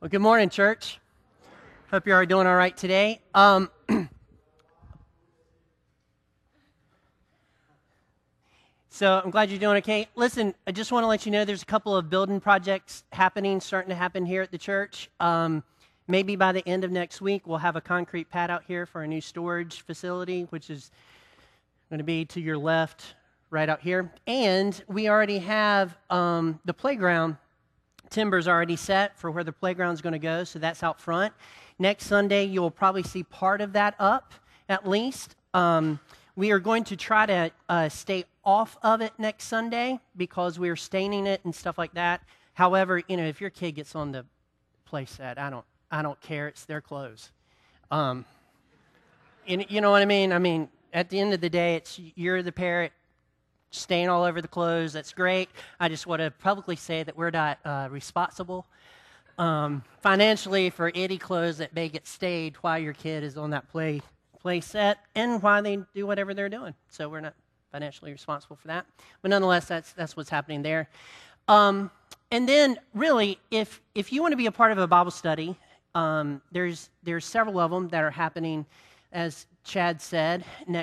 Well, good morning, church. Hope you're doing all right today. So I'm glad you're doing okay. Listen, I just want to let you know there's a couple of building projects starting to happen here at the church. Maybe by the end of next week, we'll have a concrete pad out here for a new storage facility, which is going to be to your left, right out here. And we already have the playground. Timber's already set for where the playground's going to go, so that's out front. Next Sunday, you'll probably see part of that up, at least. We are going to try to stay off of it next Sunday because we're staining it and stuff like that. However, you know, if your kid gets on the play set, I don't care. It's their clothes. And you know what I mean? I mean, at the end of the day, it's you're the parent. Stain all over the clothes, that's great. I just want to publicly say that we're not responsible financially for any clothes that may get stained while your kid is on that play set and while they do whatever they're doing. So we're not financially responsible for that. But nonetheless, that's what's happening there. And then really, if you want to be a part of a Bible study, there's several of them that are happening, as Chad said,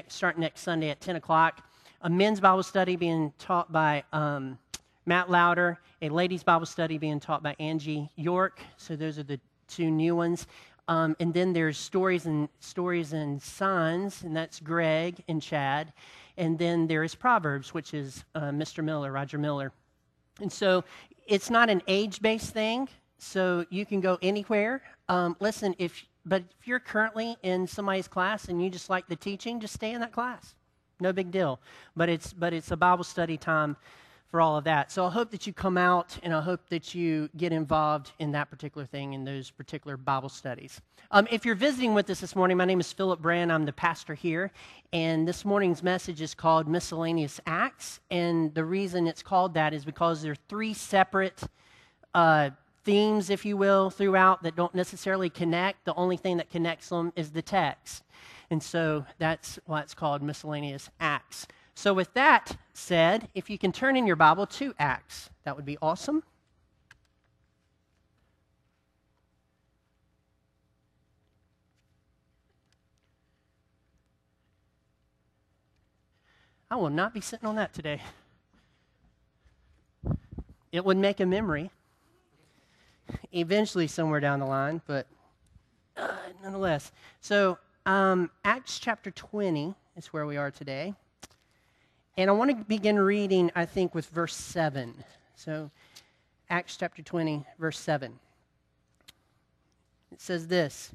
starting next Sunday at 10 o'clock. A men's Bible study being taught by Matt Louder, a ladies' Bible study being taught by Angie York. So those are the two new ones. And then there's stories and signs, and that's Greg and Chad. And then there is Proverbs, which is Roger Miller. And so it's not an age-based thing, so you can go anywhere. But if you're currently in somebody's class and you just like the teaching, just stay in that class. No big deal, but it's a Bible study time for all of that. So I hope that you come out, and I hope that you get involved in that particular thing, in those particular Bible studies. If you're visiting with us this morning, my name is Philip Brand. I'm the pastor here, and this morning's message is called Miscellaneous Acts, and the reason it's called that is because there are three separate themes, if you will, throughout that don't necessarily connect. The only thing that connects them is the text. And so that's why it's called Miscellaneous Acts. So with that said, if you can turn in your Bible to Acts, that would be awesome. I will not be sitting on that today. It would make a memory eventually somewhere down the line, but nonetheless. So Acts chapter 20 is where we are today. And I want to begin reading, I think, with verse 7. So Acts chapter 20, verse 7. It says this: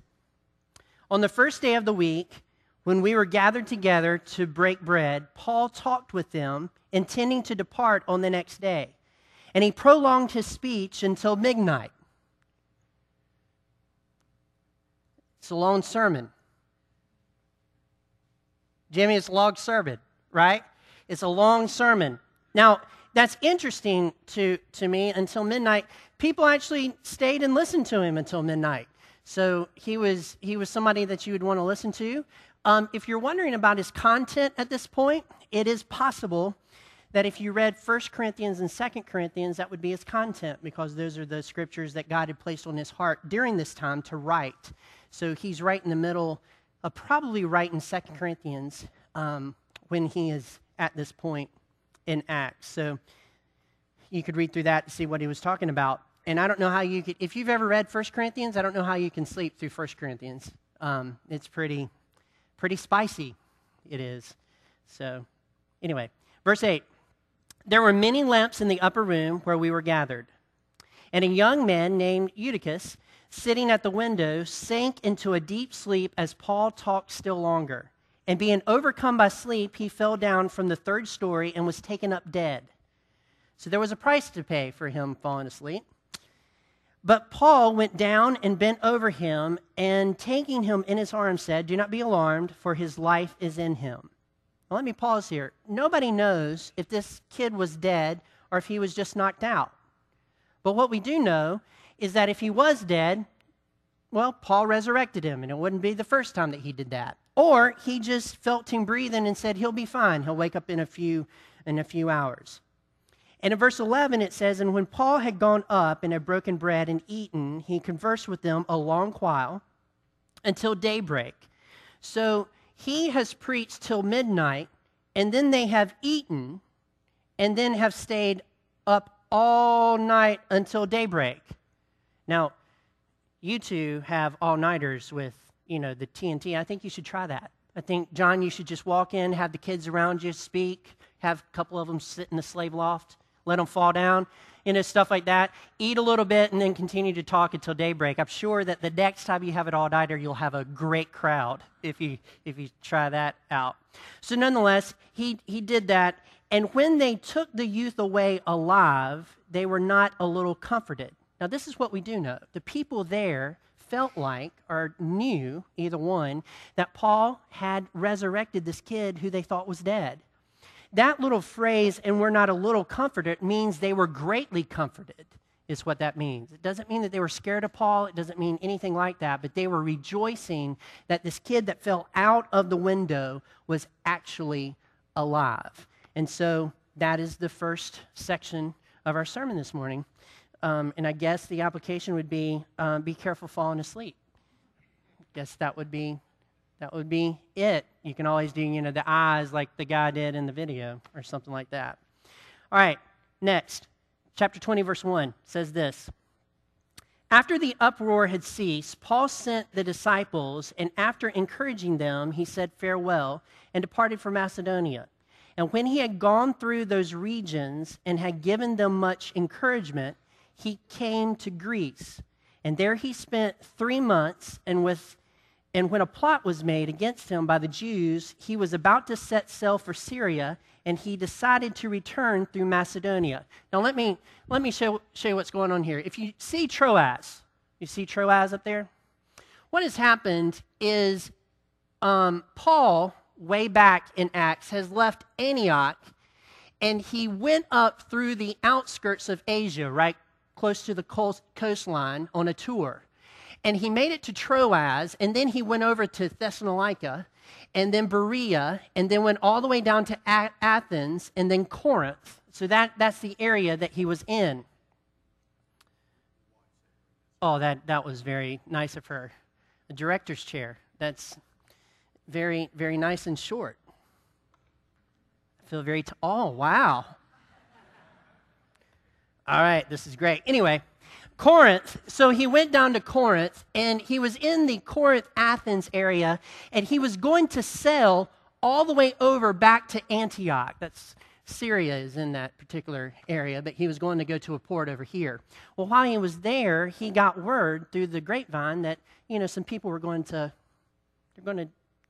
On the first day of the week, when we were gathered together to break bread, Paul talked with them, intending to depart on the next day. And he prolonged his speech until midnight. It's a long sermon. Jimmy, it's a long sermon, right? It's a long sermon. Now, that's interesting to me. Until midnight, people actually stayed and listened to him until midnight. So he was somebody that you would want to listen to. If you're wondering about his content at this point, it is possible that if you read 1 Corinthians and 2 Corinthians, that would be his content, because those are the scriptures that God had placed on his heart during this time to write. So he's right in the middle of probably writing 2 Corinthians when he is at this point in Acts. So you could read through that to see what he was talking about. And I don't know how you could, if you've ever read 1 Corinthians, I don't know how you can sleep through 1 Corinthians. It's pretty spicy, it is. So anyway, verse 8. There were many lamps in the upper room where we were gathered, and a young man named Eutychus, sitting at the window, sank into a deep sleep as Paul talked still longer. And being overcome by sleep, he fell down from the third story and was taken up dead. So there was a price to pay for him falling asleep. But Paul went down and bent over him, and taking him in his arms said, "Do not be alarmed, for his life is in him." Now, let me pause here. Nobody knows if this kid was dead or if he was just knocked out. But what we do know is that if he was dead, well, Paul resurrected him, and it wouldn't be the first time that he did that. Or he just felt him breathing and said, he'll be fine. He'll wake up in a few hours. And in verse 11, it says, "And when Paul had gone up and had broken bread and eaten, he conversed with them a long while until daybreak." So he has preached till midnight, and then they have eaten, and then have stayed up all night until daybreak. Now, you two have all-nighters with, the TNT. I think you should try that. I think, John, you should just walk in, have the kids around you speak, have a couple of them sit in the slave loft, let them fall down, stuff like that. Eat a little bit and then continue to talk until daybreak. I'm sure that the next time you have an all-nighter, you'll have a great crowd if you try that out. So nonetheless, he did that. And when they took the youth away alive, they were not a little comforted. Now, this is what we do know. The people there felt like or knew, either one, that Paul had resurrected this kid who they thought was dead. That little phrase, "and we're not a little comforted," means they were greatly comforted, is what that means. It doesn't mean that they were scared of Paul. It doesn't mean anything like that. But they were rejoicing that this kid that fell out of the window was actually alive. And so that is the first section of our sermon this morning. And I guess the application would be careful falling asleep. I guess that would be it. You can always do, the eyes like the guy did in the video or something like that. All right, next. Chapter 20, verse 1 says this. "After the uproar had ceased, Paul sent the disciples, and after encouraging them, he said farewell and departed for Macedonia. And when he had gone through those regions and had given them much encouragement, he came to Greece. And there he spent 3 months, and when a plot was made against him by the Jews, he was about to set sail for Syria, and he decided to return through Macedonia." Now, let me show you what's going on here. If you see Troas, up there? What has happened is Paul, way back in Acts, has left Antioch, and he went up through the outskirts of Asia, right close to the coastline on a tour. And he made it to Troas, and then he went over to Thessalonica, and then Berea, and then went all the way down to Athens, and then Corinth. So that's the area that he was in. Oh, that was very nice of her. The director's chair. That's very, very nice and short. I feel very... oh, wow. All right, this is great. Anyway... Corinth, so he went down to Corinth, and he was in the Corinth-Athens area, and he was going to sail all the way over back to Antioch. That's Syria is in that particular area, but he was going to go to a port over here. Well, while he was there, he got word through the grapevine that, some people were going to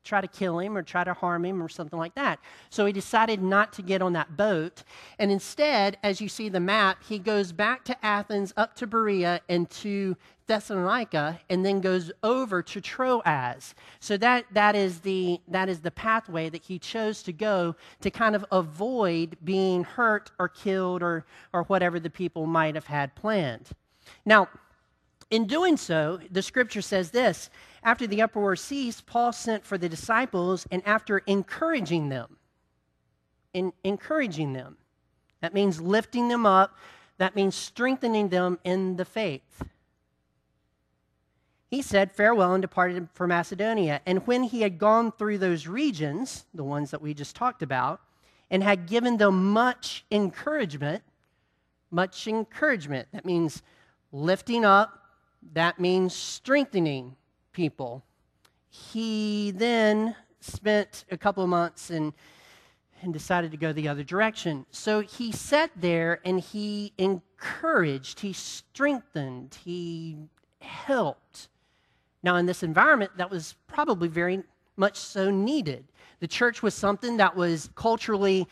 try to kill him or try to harm him or something like that. So he decided not to get on that boat. And instead, as you see the map, he goes back to Athens, up to Berea, and to Thessalonica, and then goes over to Troas. So that is the pathway that he chose to go to kind of avoid being hurt or killed or whatever the people might have had planned. Now, in doing so, the scripture says this, "After the uproar ceased, Paul sent for the disciples, and after encouraging them," that means lifting them up, that means strengthening them in the faith, "he said farewell and departed for Macedonia. And when he had gone through those regions," the ones that we just talked about, "and had given them much encouragement," that means lifting up, that means strengthening people. He then spent a couple of months and decided to go the other direction. So he sat there and he encouraged, he strengthened, he helped. Now, in this environment, that was probably very much so needed. The church was something that was culturally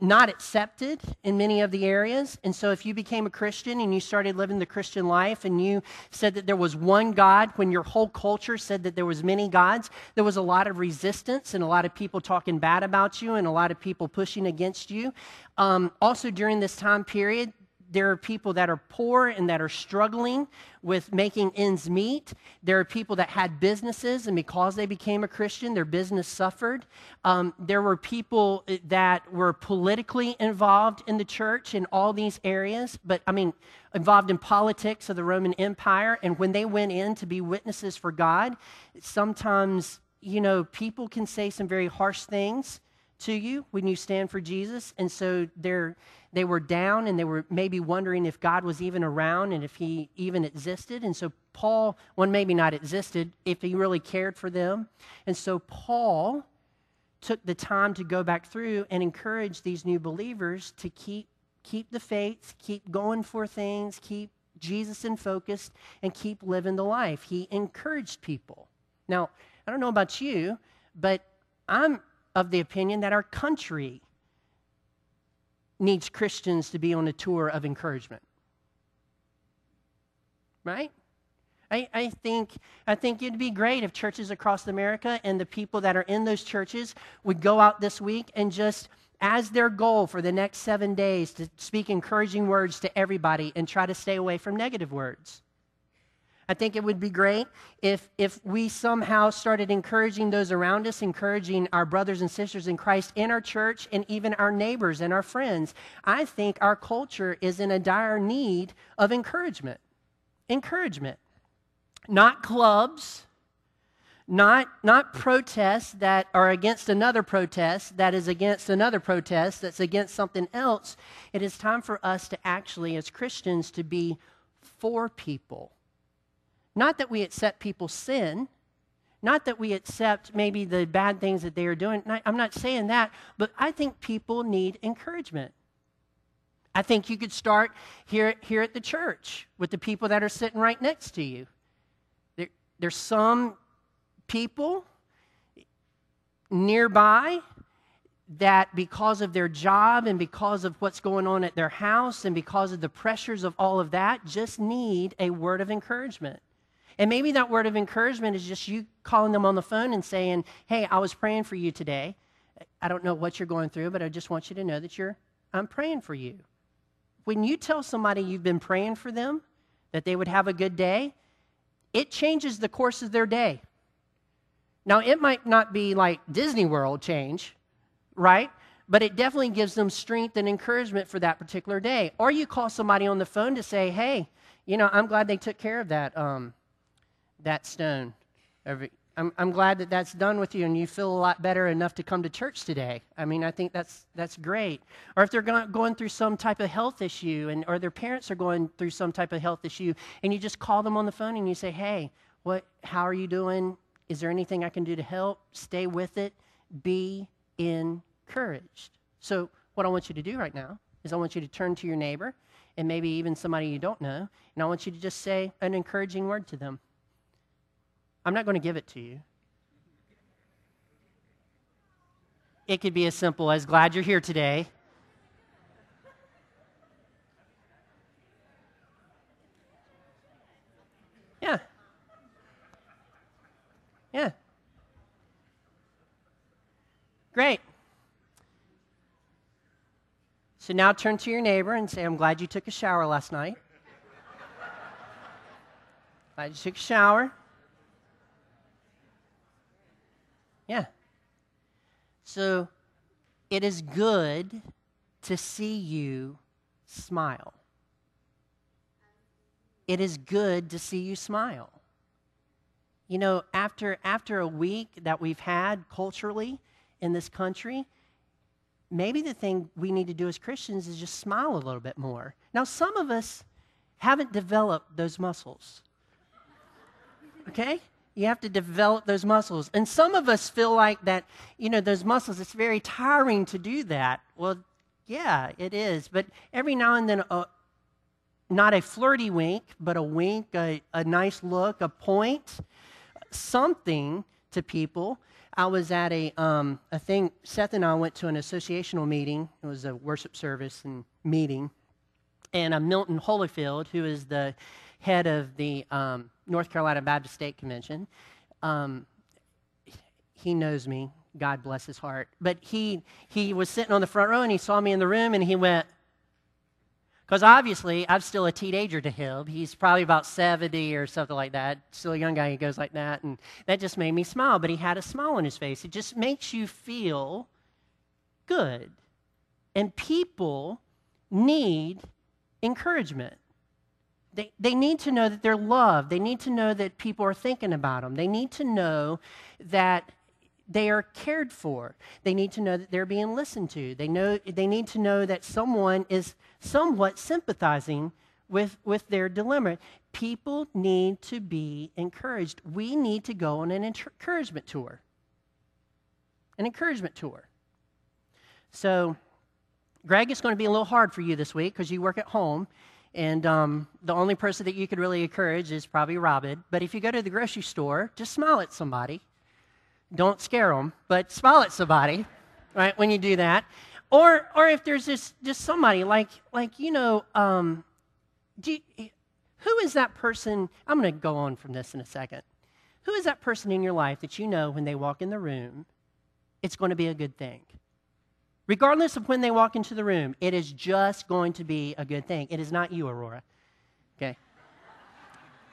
not accepted in many of the areas. And so if you became a Christian and you started living the Christian life and you said that there was one God when your whole culture said that there was many gods, there was a lot of resistance and a lot of people talking bad about you and a lot of people pushing against you. Also during this time period, There are people that are poor and that are struggling with making ends meet. There are people that had businesses, and because they became a Christian, their business suffered. There were people that were politically involved in the church in all these areas, but I mean, involved in politics of the Roman Empire. And when they went in to be witnesses for God, sometimes, you know, people can say some very harsh things to you when you stand for Jesus. And so they were down, and they were maybe wondering if God was even around and if he even existed. And so Paul, well, maybe not existed, if he really cared for them. And so Paul took the time to go back through and encourage these new believers to keep the faith, keep going for things, keep Jesus in focus, and keep living the life. He encouraged people. Now, I don't know about you, but I'm of the opinion that our country needs Christians to be on a tour of encouragement, right? I think it'd be great if churches across America and the people that are in those churches would go out this week and just, as their goal for the next 7 days, to speak encouraging words to everybody and try to stay away from negative words. I think it would be great if we somehow started encouraging those around us, encouraging our brothers and sisters in Christ in our church and even our neighbors and our friends. I think our culture is in a dire need of encouragement. Encouragement. Not clubs, not protests that are against another protest that is against another protest that's against something else. It is time for us to actually, as Christians, to be for people. Not that we accept people's sin, not that we accept maybe the bad things that they are doing. I'm not saying that, but I think people need encouragement. I think you could start here at the church with the people that are sitting right next to you. There's some people nearby that, because of their job and because of what's going on at their house and because of the pressures of all of that, just need a word of encouragement. And maybe that word of encouragement is just you calling them on the phone and saying, hey, I was praying for you today. I don't know what you're going through, but I just want you to know that I'm praying for you. When you tell somebody you've been praying for them, that they would have a good day, it changes the course of their day. Now, it might not be like Disney World change, right? But it definitely gives them strength and encouragement for that particular day. Or you call somebody on the phone to say, hey, you know, I'm glad they took care of that stone. I'm glad that that's done with you and you feel a lot better enough to come to church today. I mean, I think that's great. Or if they're going through some type of health issue, and or their parents are going through some type of health issue, and you just call them on the phone and you say, hey, how are you doing? Is there anything I can do to help? Stay with it. Be encouraged. So what I want you to do right now is I want you to turn to your neighbor and maybe even somebody you don't know, and I want you to just say an encouraging word to them. I'm not going to give it to you. It could be as simple as, glad you're here today. Yeah. Yeah. Great. So now turn to your neighbor and say, I'm glad you took a shower last night. Glad you took a shower. Yeah. So it is good to see you smile. It is good to see you smile. You know, after a week that we've had culturally in this country, maybe the thing we need to do as Christians is just smile a little bit more. Now, some of us haven't developed those muscles, okay? You have to develop those muscles. And some of us feel like that, you know, those muscles, it's very tiring to do that. Well, yeah, it is. But every now and then, not a flirty wink, but a wink, a nice look, a point, something to people. I was at a thing, Seth and I went to an associational meeting. It was a worship service and meeting. And Milton Holyfield, who is the head of the North Carolina Baptist State Convention. He knows me. God bless his heart. But he was sitting on the front row, and he saw me in the room, and he went, Because obviously, I'm still a teenager to him. He's probably about 70 or something like that. Still a young guy, he goes like that. And that just made me smile. But he had a smile on his face. It just makes you feel good. And people need encouragement. They need to know that they're loved. They need to know that people are thinking about them. They need to know that they are cared for. They need to know that they're being listened to. They need to know that someone is somewhat sympathizing with their dilemma. People need to be encouraged. We need to go on an encouragement tour. An encouragement tour. So, Greg, it's going to be a little hard for you this week because you work at home. And the only person that you could really encourage is probably Robin. But if you go to the grocery store, just smile at somebody. Don't scare them, but smile at somebody, right, when you do that. Or if there's just somebody, like you know, who is that person? I'm going to go on from this in a second. Who is that person in your life that you know when they walk in the room, it's going to be a good thing? Regardless of when they walk into the room, it is just going to be a good thing. It is not you, Aurora. Okay.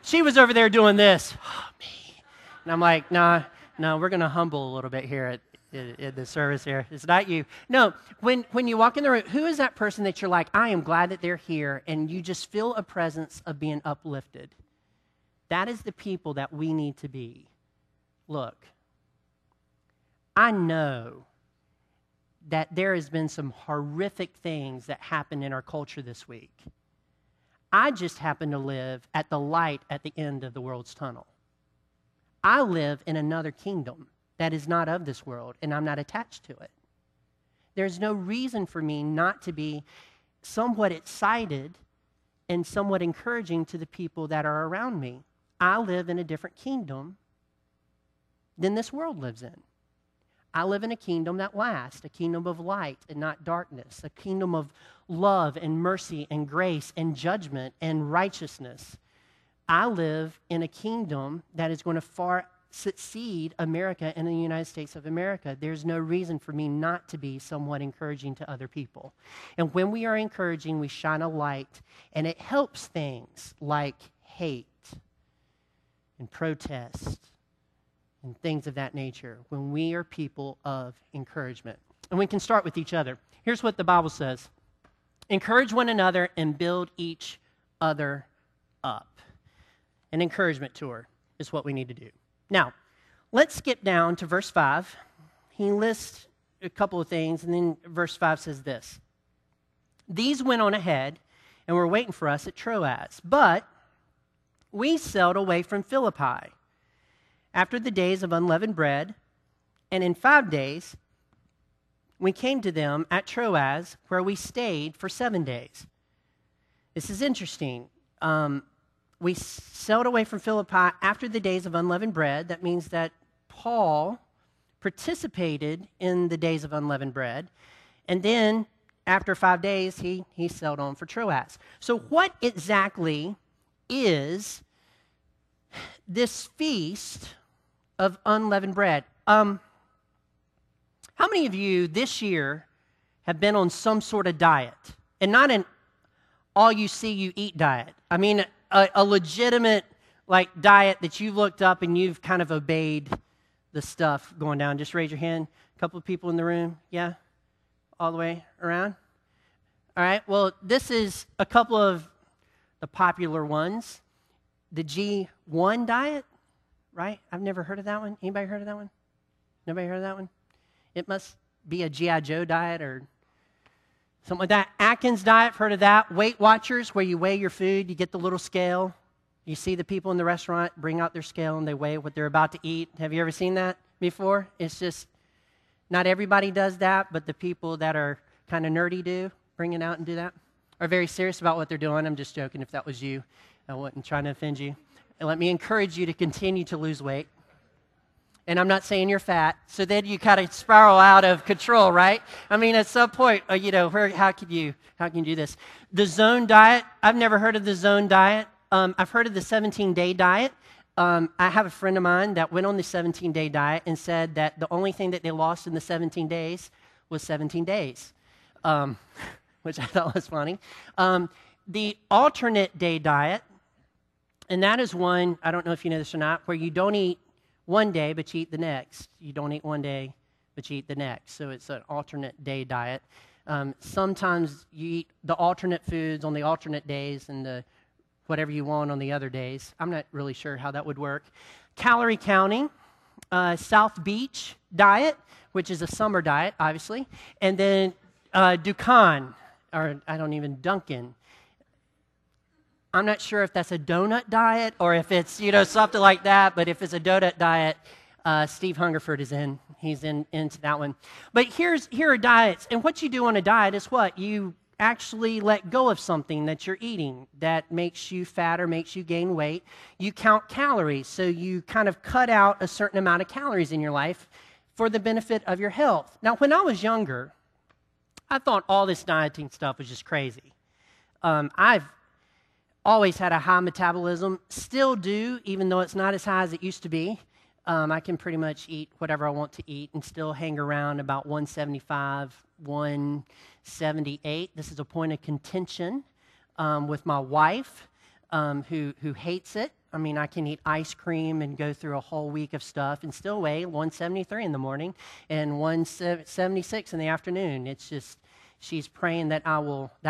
She was over there doing this. Oh, me. And I'm like, no, we're going to humble a little bit here at the service here. It's not you. No, when you walk in the room, who is that person that you're like, I am glad that they're here, and you just feel a presence of being uplifted? That is the people that we need to be. Look, I know that there has been some horrific things that happened in our culture this week. I just happen to live at the light at the end of the world's tunnel. I live in another kingdom that is not of this world, and I'm not attached to it. There's no reason for me not to be somewhat excited and somewhat encouraging to the people that are around me. I live in a different kingdom than this world lives in. I live in a kingdom that lasts, a kingdom of light and not darkness, a kingdom of love and mercy and grace and judgment and righteousness. I live in a kingdom that is going to far succeed America and the United States of America. There's no reason for me not to be somewhat encouraging to other people. And when we are encouraging, we shine a light, and it helps things like hate and protest and things of that nature, when we are people of encouragement. And we can start with each other. Here's what the Bible says. Encourage one another and build each other up. An encouragement tour is what we need to do. Now, let's skip down to verse 5. He lists a couple of things, and then verse 5 says this. These went on ahead and were waiting for us at Troas, but we sailed away from Philippi after the days of unleavened bread, and in 5 days we came to them at Troas, where we stayed for 7 days. This is interesting. We sailed away from Philippi after the days of unleavened bread. That means that Paul participated in the days of unleavened bread, and then after 5 days, he sailed on for Troas. So what exactly is this feast of unleavened bread? How many of you this year have been on some sort of diet? And not an all-you-see-you-eat diet. I mean a legitimate like diet that you've looked up and you've kind of obeyed the stuff going down. Just raise your hand. A couple of people in the room. Yeah? All the way around? All right. Well, this is a couple of the popular ones. The G1 diet, right? I've never heard of that one. Anybody heard of that one? Nobody heard of that one? It must be a G.I. Joe diet or something like that. Atkins diet, heard of that. Weight Watchers, where you weigh your food, you get the little scale. You see the people in the restaurant bring out their scale and they weigh what they're about to eat. Have you ever seen that before? It's just not everybody does that, but the people that are kind of nerdy do, bring it out and do that. Are very serious about what they're doing. I'm just joking if that was you. I wasn't trying to offend you. And let me encourage you to continue to lose weight. And I'm not saying you're fat, so then you kind of spiral out of control, right? I mean, at some point, you know, how can you do this? The Zone diet, I've never heard of the Zone diet. I've heard of the 17-day diet. I have a friend of mine that went on the 17-day diet and said that the only thing that they lost in the 17 days was 17 days, which I thought was funny. the alternate day diet, and that is one, I don't know if you know this or not, where you don't eat one day but you eat the next. You don't eat one day but you eat the next. So it's an alternate day diet. Sometimes you eat the alternate foods on the alternate days and the whatever you want on the other days. I'm not really sure how that would work. Calorie counting, South Beach diet, which is a summer diet, obviously, and then Dunkin'. I'm not sure if that's a donut diet or if it's, you know, something like that, but if it's a donut diet, Steve Hungerford is in. He's into that one. But here are diets, and what you do on a diet is what? You actually let go of something that you're eating that makes you fat or makes you gain weight. You count calories, so you kind of cut out a certain amount of calories in your life for the benefit of your health. Now, when I was younger, I thought all this dieting stuff was just crazy. I've always had a high metabolism, still do, even though it's not as high as it used to be. I can pretty much eat whatever I want to eat and still hang around about 175, 178. This is a point of contention with my wife, who hates it. I mean, I can eat ice cream and go through a whole week of stuff and still weigh 173 in the morning and 176 in the afternoon. It's just, she's praying that that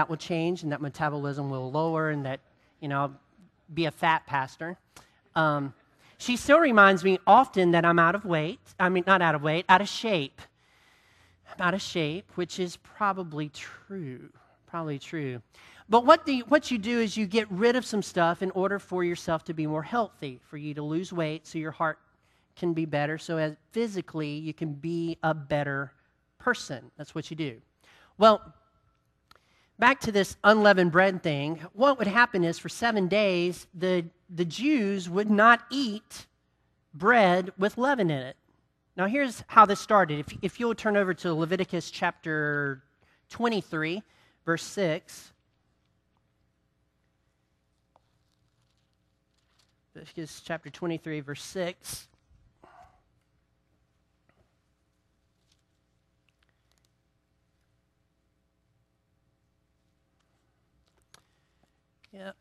will change and that metabolism will lower and that, you know, I'll be a fat pastor. She still reminds me often that I'm out of weight. I mean, not out of weight, out of shape. I'm out of shape, which is probably true. But what you do is you get rid of some stuff in order for yourself to be more healthy, for you to lose weight so your heart can be better, so as physically you can be a better person. That's what you do. Well, back to this unleavened bread thing, what would happen is for 7 days, the Jews would not eat bread with leaven in it. Now, here's how this started. If you'll turn over to Leviticus chapter 23, verse 6. Leviticus chapter 23, verse 6. Yep.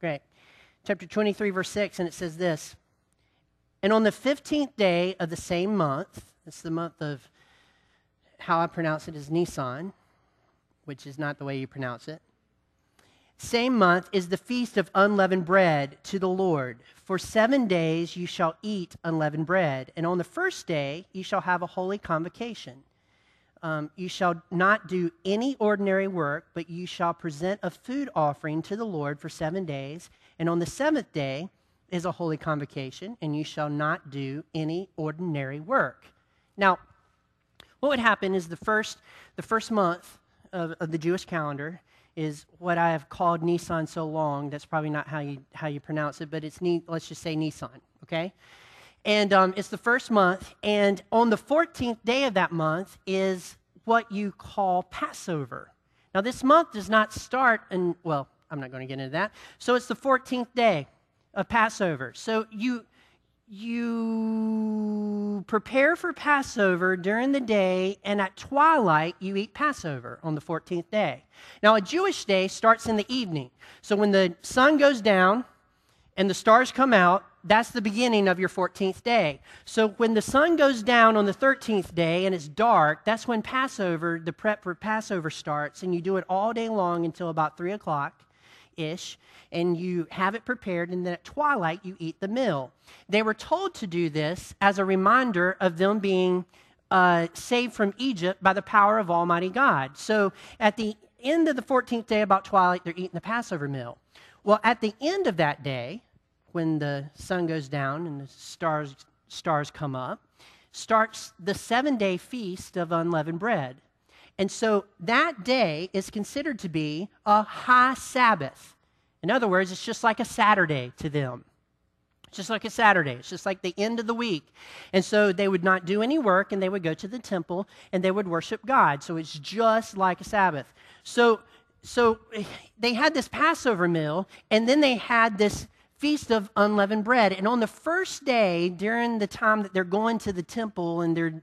Great. Chapter 23, verse 6, and it says this. And on the 15th day of the same month, it's the month of, how I pronounce it is Nisan, which is not the way you pronounce it. Same month is the feast of unleavened bread to the Lord. For 7 days you shall eat unleavened bread, and on the first day you shall have a holy convocation. You shall not do any ordinary work, but you shall present a food offering to the Lord for 7 days, and on the seventh day is a holy convocation, and you shall not do any ordinary work. Now, what would happen is the first month of the Jewish calendar is what I have called Nisan so long. That's probably not how you pronounce it, but it's let's just say Nisan, okay? And it's the first month, and on the 14th day of that month is what you call Passover. Now, this month does not start, and well, I'm not going to get into that. So it's the 14th day of Passover. So you prepare for Passover during the day, and at twilight, you eat Passover on the 14th day. Now, a Jewish day starts in the evening. So when the sun goes down and the stars come out, that's the beginning of your 14th day. So when the sun goes down on the 13th day and it's dark, that's when Passover, the prep for Passover starts, and you do it all day long until about 3 o'clock. Ish, and you have it prepared, and then at twilight you eat the meal. They were told to do this as a reminder of them being saved from Egypt by the power of Almighty God. So at the end of the 14th day, about twilight, they're eating the Passover meal. Well, at the end of that day, when the sun goes down and the stars come up, starts the 7-day feast of unleavened bread. And so that day is considered to be a high Sabbath. In other words, it's just like a Saturday to them. It's just like a Saturday. It's just like the end of the week. And so they would not do any work, and they would go to the temple, and they would worship God. So it's just like a Sabbath. So they had this Passover meal, and then they had this Feast of Unleavened Bread. And on the first day, during the time that they're going to the temple and they're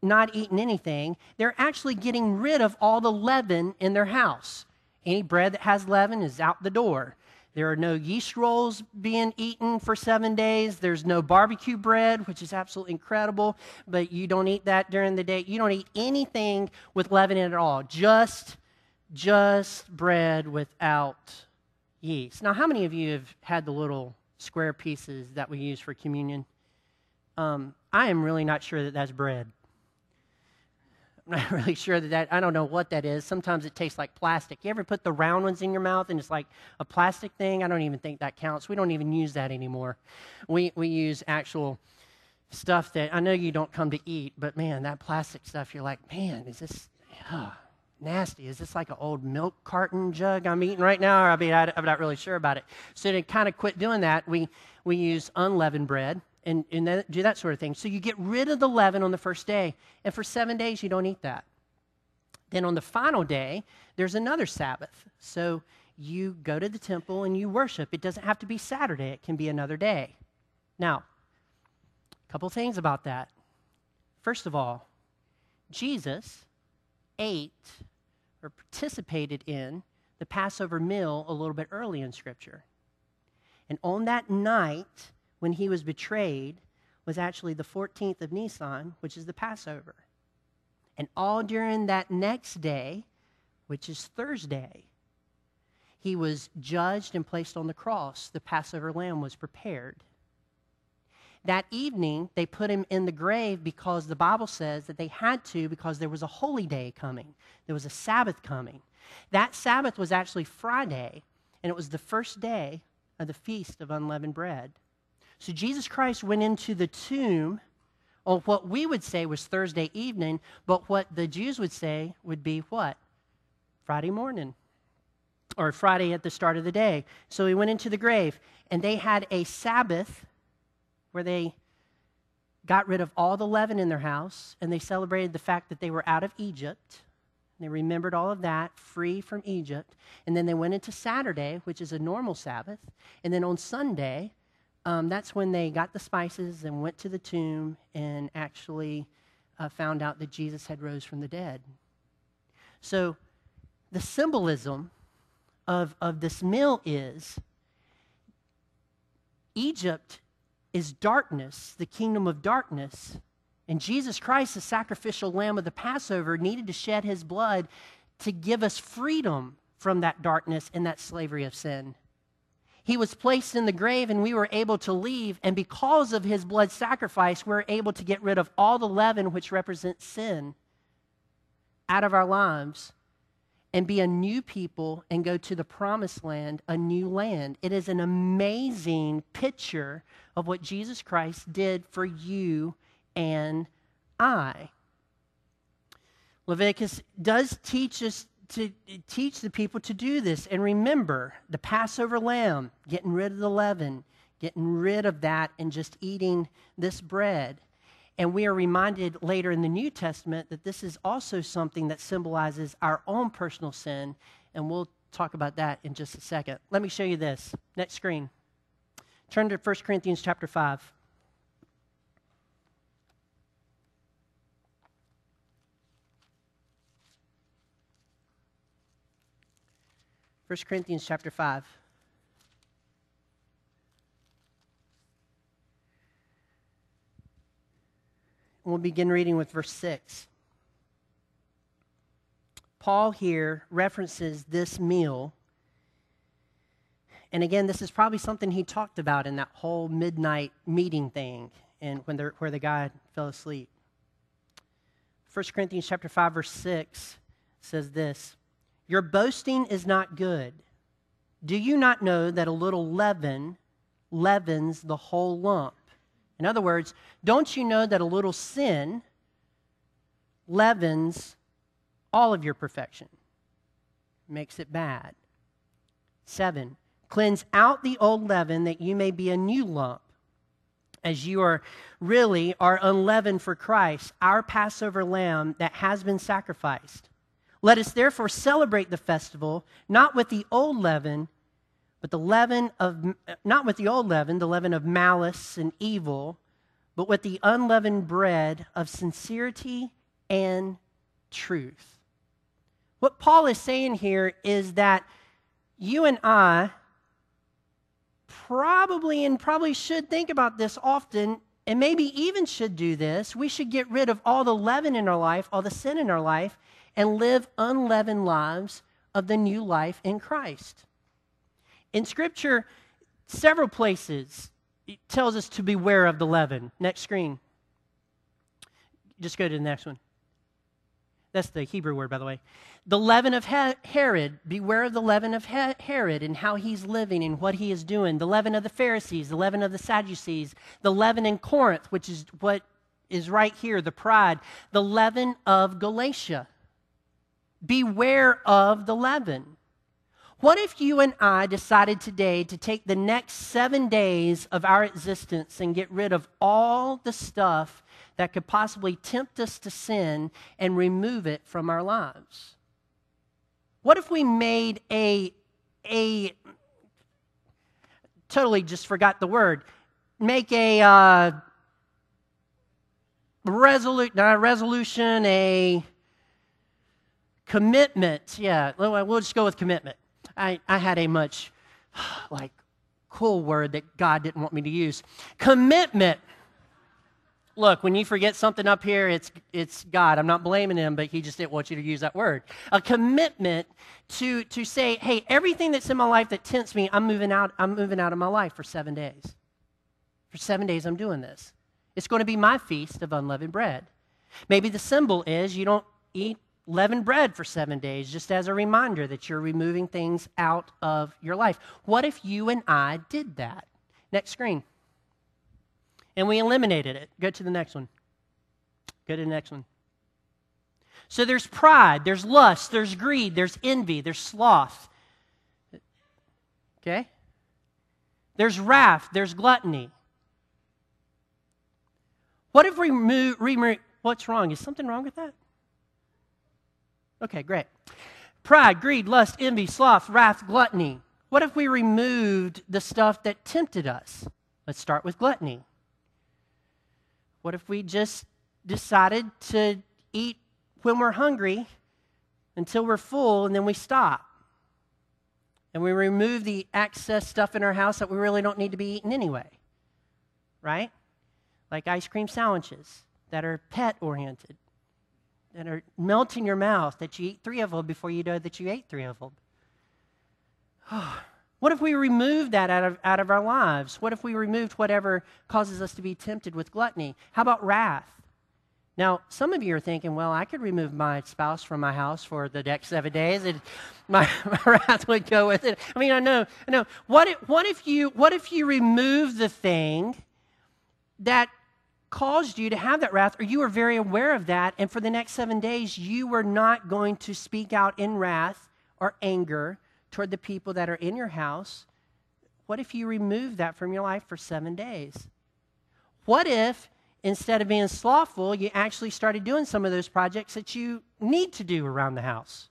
not eating anything, they're actually getting rid of all the leaven in their house. Any bread that has leaven is out the door. There are no yeast rolls being eaten for 7 days. There's no barbecue bread, which is absolutely incredible, but you don't eat that during the day. You don't eat anything with leaven in it at all. Just bread without yeast. Now, how many of you have had the little square pieces that we use for communion? I am really not sure that that's bread. I'm not really sure that I don't know what that is. Sometimes it tastes like plastic. You ever put the round ones in your mouth and it's like a plastic thing? I don't even think that counts. We don't even use that anymore. We use actual stuff that I know you don't come to eat, but man, that plastic stuff, you're like, man, is this nasty? Is this like an old milk carton jug I'm eating right now? Or I'm not really sure about it. So to kind of quit doing that, we use unleavened bread. And do that sort of thing. So you get rid of the leaven on the first day, and for 7 days you don't eat that. Then on the final day, there's another Sabbath. So you go to the temple and you worship. It doesn't have to be Saturday. It can be another day. Now, a couple things about that. First of all, Jesus ate or participated in the Passover meal a little bit early in Scripture. And on that night, when he was betrayed, was actually the 14th of Nisan, which is the Passover. And all during that next day, which is Thursday, he was judged and placed on the cross. The Passover lamb was prepared. That evening, they put him in the grave because the Bible says that they had to, because there was a holy day coming. There was a Sabbath coming. That Sabbath was actually Friday, and it was the first day of the Feast of Unleavened Bread. So Jesus Christ went into the tomb on what we would say was Thursday evening, but what the Jews would say would be what? Friday morning, or Friday at the start of the day. So he went into the grave, and they had a Sabbath where they got rid of all the leaven in their house, and they celebrated the fact that they were out of Egypt. They remembered all of that, free from Egypt. And then they went into Saturday, which is a normal Sabbath, and then on Sunday, that's when they got the spices and went to the tomb and actually found out that Jesus had rose from the dead. So the symbolism of this meal is Egypt is darkness, the kingdom of darkness, and Jesus Christ, the sacrificial lamb of the Passover, needed to shed his blood to give us freedom from that darkness and that slavery of sin. He was placed in the grave and we were able to leave, and because of his blood sacrifice, we're able to get rid of all the leaven, which represents sin, out of our lives and be a new people and go to the promised land, a new land. It is an amazing picture of what Jesus Christ did for you and I. Leviticus does teach us to teach the people to do this. And remember, the Passover lamb, getting rid of the leaven, getting rid of that and just eating this bread. And we are reminded later in the New Testament that this is also something that symbolizes our own personal sin. And we'll talk about that in just a second. Let me show you this. Next screen. Turn to 1 Corinthians chapter 5. First Corinthians chapter 5. And we'll begin reading with verse 6. Paul here references this meal. And again, this is probably something he talked about in that whole midnight meeting thing and where the guy fell asleep. 1 Corinthians chapter 5 verse 6 says this. Your boasting is not good. Do you not know that a little leaven leavens the whole lump? In other words, don't you know that a little sin leavens all of your perfection? Makes it bad. 7, cleanse out the old leaven that you may be a new lump, as you are unleavened for Christ, our Passover lamb that has been sacrificed. Let us therefore celebrate the festival, not with the old leaven, But the leaven of, not with the old leaven, the leaven of malice and evil, but with the unleavened bread of sincerity and truth. What Paul is saying here is that you and I probably should think about this often, and maybe even should do this. We should get rid of all the leaven in our life, all the sin in our life, and live unleavened lives of the new life in Christ. In Scripture, several places, it tells us to beware of the leaven. Next screen. Just go to the next one. That's the Hebrew word, by the way. The leaven of Herod. Beware of the leaven of Herod and how he's living and what he is doing. The leaven of the Pharisees, the leaven of the Sadducees, the leaven in Corinth, which is what is right here, the pride. The leaven of Galatia. Beware of the leaven. What if you and I decided today to take the next 7 days of our existence and get rid of all the stuff that could possibly tempt us to sin and remove it from our lives? What if we made a commitment. Yeah, we'll just go with commitment. I had a much, cool word that God didn't want me to use. Commitment. Look, when you forget something up here, it's God. I'm not blaming him, but he just didn't want you to use that word. A commitment to say, hey, everything that's in my life that tempts me, I'm moving out of my life for 7 days. For 7 days, I'm doing this. It's going to be my feast of unleavened bread. Maybe the symbol is you don't eat leavened bread for 7 days, just as a reminder that you're removing things out of your life. What if you and I did that? Next screen. And we eliminated it. Go to the next one. Go to the next one. So there's pride, there's lust, there's greed, there's envy, there's sloth. Okay? There's wrath, there's gluttony. What if we remove... What's wrong? Is something wrong with that? Okay, great. Pride, greed, lust, envy, sloth, wrath, gluttony. What if we removed the stuff that tempted us? Let's start with gluttony. What if we just decided to eat when we're hungry until we're full, and then we stop? And we remove the excess stuff in our house that we really don't need to be eating anyway, right? Like ice cream sandwiches that are pet-oriented, that are melting in your mouth, that you eat 3 of them before you know that you ate 3 of them. What if we remove that out of our lives? What if we removed whatever causes us to be tempted with gluttony? How about wrath? Now, some of you are thinking, well, I could remove my spouse from my house for the next 7 days, and my wrath would go with it. I mean, I know. What if you remove the thing that caused you to have that wrath, or you were very aware of that, and for the next 7 days, you were not going to speak out in wrath or anger toward the people that are in your house? What if you remove that from your life for 7 days? What if instead of being slothful, you actually started doing some of those projects that you need to do around the house?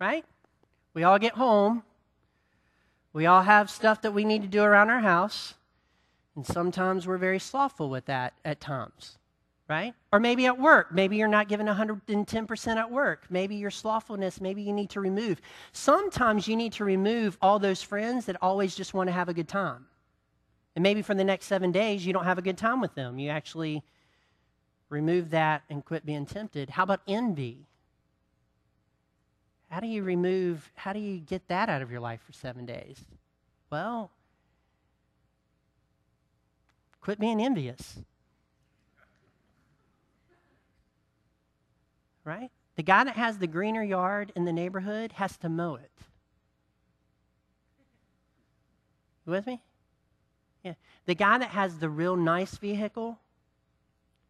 Right? We all get home. We all have stuff that we need to do around our house. And sometimes we're very slothful with that at times. Right? Or maybe at work. Maybe you're not giving 110% at work. Maybe your slothfulness, maybe you need to remove. Sometimes you need to remove all those friends that always just want to have a good time. And maybe for the next 7 days, you don't have a good time with them. You actually remove that and quit being tempted. How about envy? How do you get that out of your life for 7 days? Well, quit being envious. Right? The guy that has the greener yard in the neighborhood has to mow it. You with me? Yeah. The guy that has the real nice vehicle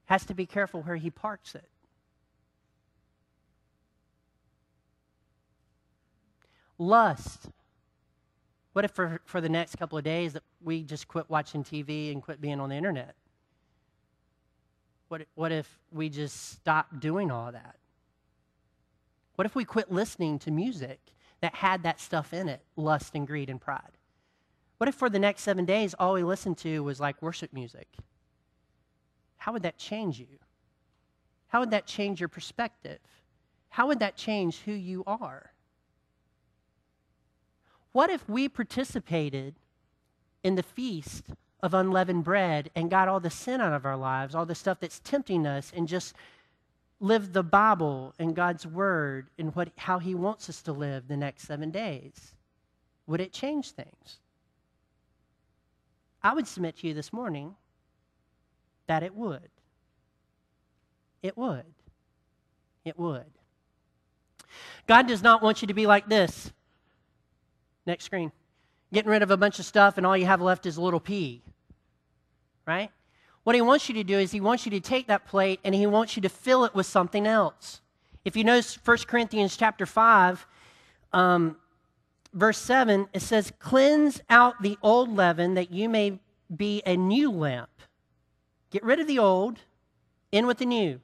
has to be careful where he parks it. Lust. What if for the next couple of days that we just quit watching TV and quit being on the internet? What if we just stop doing all that? What if we quit listening to music that had that stuff in it, lust and greed and pride? What if for the next 7 days, all we listened to was like worship music? How would that change you? How would that change your perspective? How would that change who you are? What if we participated in the feast of unleavened bread and got all the sin out of our lives, all the stuff that's tempting us, and just lived the Bible and God's word and how he wants us to live the next 7 days? Would it change things? I would submit to you this morning that it would. It would. It would. God does not want you to be like this. Next screen. Getting rid of a bunch of stuff and all you have left is a little pea. Right? What he wants you to do is he wants you to take that plate and he wants you to fill it with something else. If you notice 1 Corinthians chapter 5, verse 7, it says, "Cleanse out the old leaven that you may be a new lump." Get rid of the old, in with the new.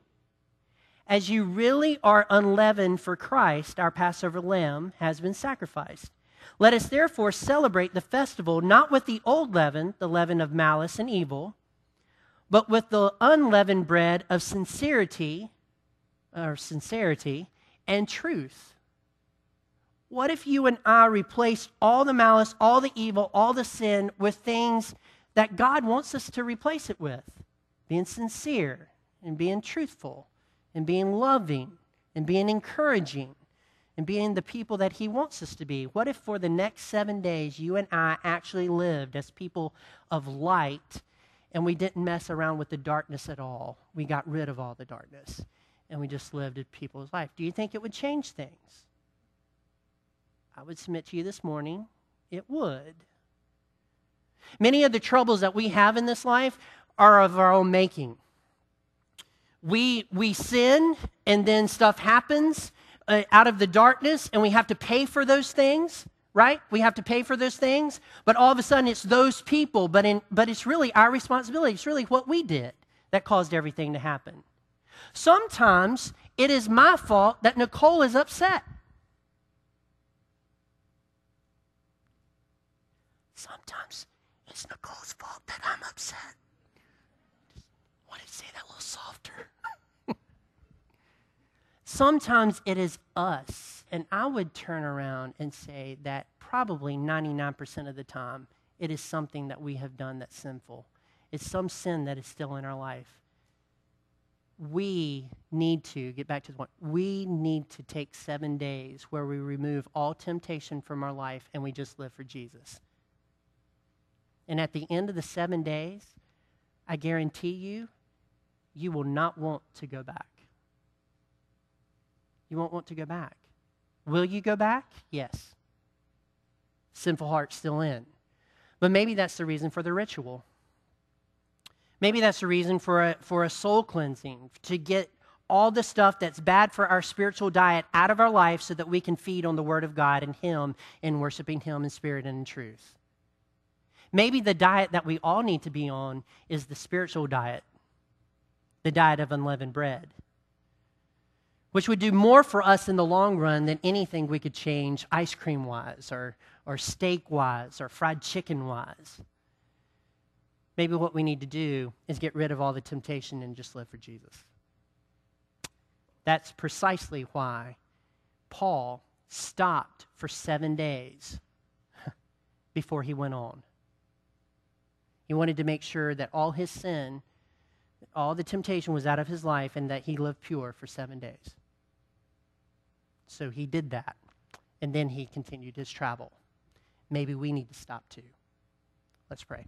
"As you really are unleavened, for Christ, our Passover lamb, has been sacrificed. Let us therefore celebrate the festival not with the old leaven, the leaven of malice and evil, but with the unleavened bread of sincerity and truth." What if you and I replaced all the malice, all the evil, all the sin with things that God wants us to replace it with? Being sincere and being truthful and being loving and being encouraging, and being the people that he wants us to be. What if for the next 7 days you and I actually lived as people of light and we didn't mess around with the darkness at all? We got rid of all the darkness and we just lived a people's life. Do you think it would change things? I would submit to you this morning, it would. Many of the troubles that we have in this life are of our own making. We sin and then stuff happens out of the darkness, and we have to pay for those things, right? We have to pay for those things, but all of a sudden it's those people, but it's really our responsibility. It's really what we did that caused everything to happen. Sometimes it is my fault that Nicole is upset. Sometimes it's Nicole's fault that I'm upset. Just wanted to say that a little softer. Sometimes it is us, and I would turn around and say that probably 99% of the time, it is something that we have done that's sinful. It's some sin that is still in our life. We need to, get back to the point, we need to take 7 days where we remove all temptation from our life and we just live for Jesus. And at the end of the 7 days, I guarantee you, you will not want to go back. You won't want to go back. Will you go back? Yes. Sinful heart's still in. But maybe that's the reason for the ritual. Maybe that's the reason for a soul cleansing, to get all the stuff that's bad for our spiritual diet out of our life so that we can feed on the Word of God and Him and worshiping Him in spirit and in truth. Maybe the diet that we all need to be on is the spiritual diet, the diet of unleavened bread, which would do more for us in the long run than anything we could change ice cream-wise or steak-wise or fried chicken-wise. Maybe what we need to do is get rid of all the temptation and just live for Jesus. That's precisely why Paul stopped for 7 days before he went on. He wanted to make sure that all his sin, all the temptation was out of his life and that he lived pure for 7 days. So he did that, and then he continued his travel. Maybe we need to stop too. Let's pray.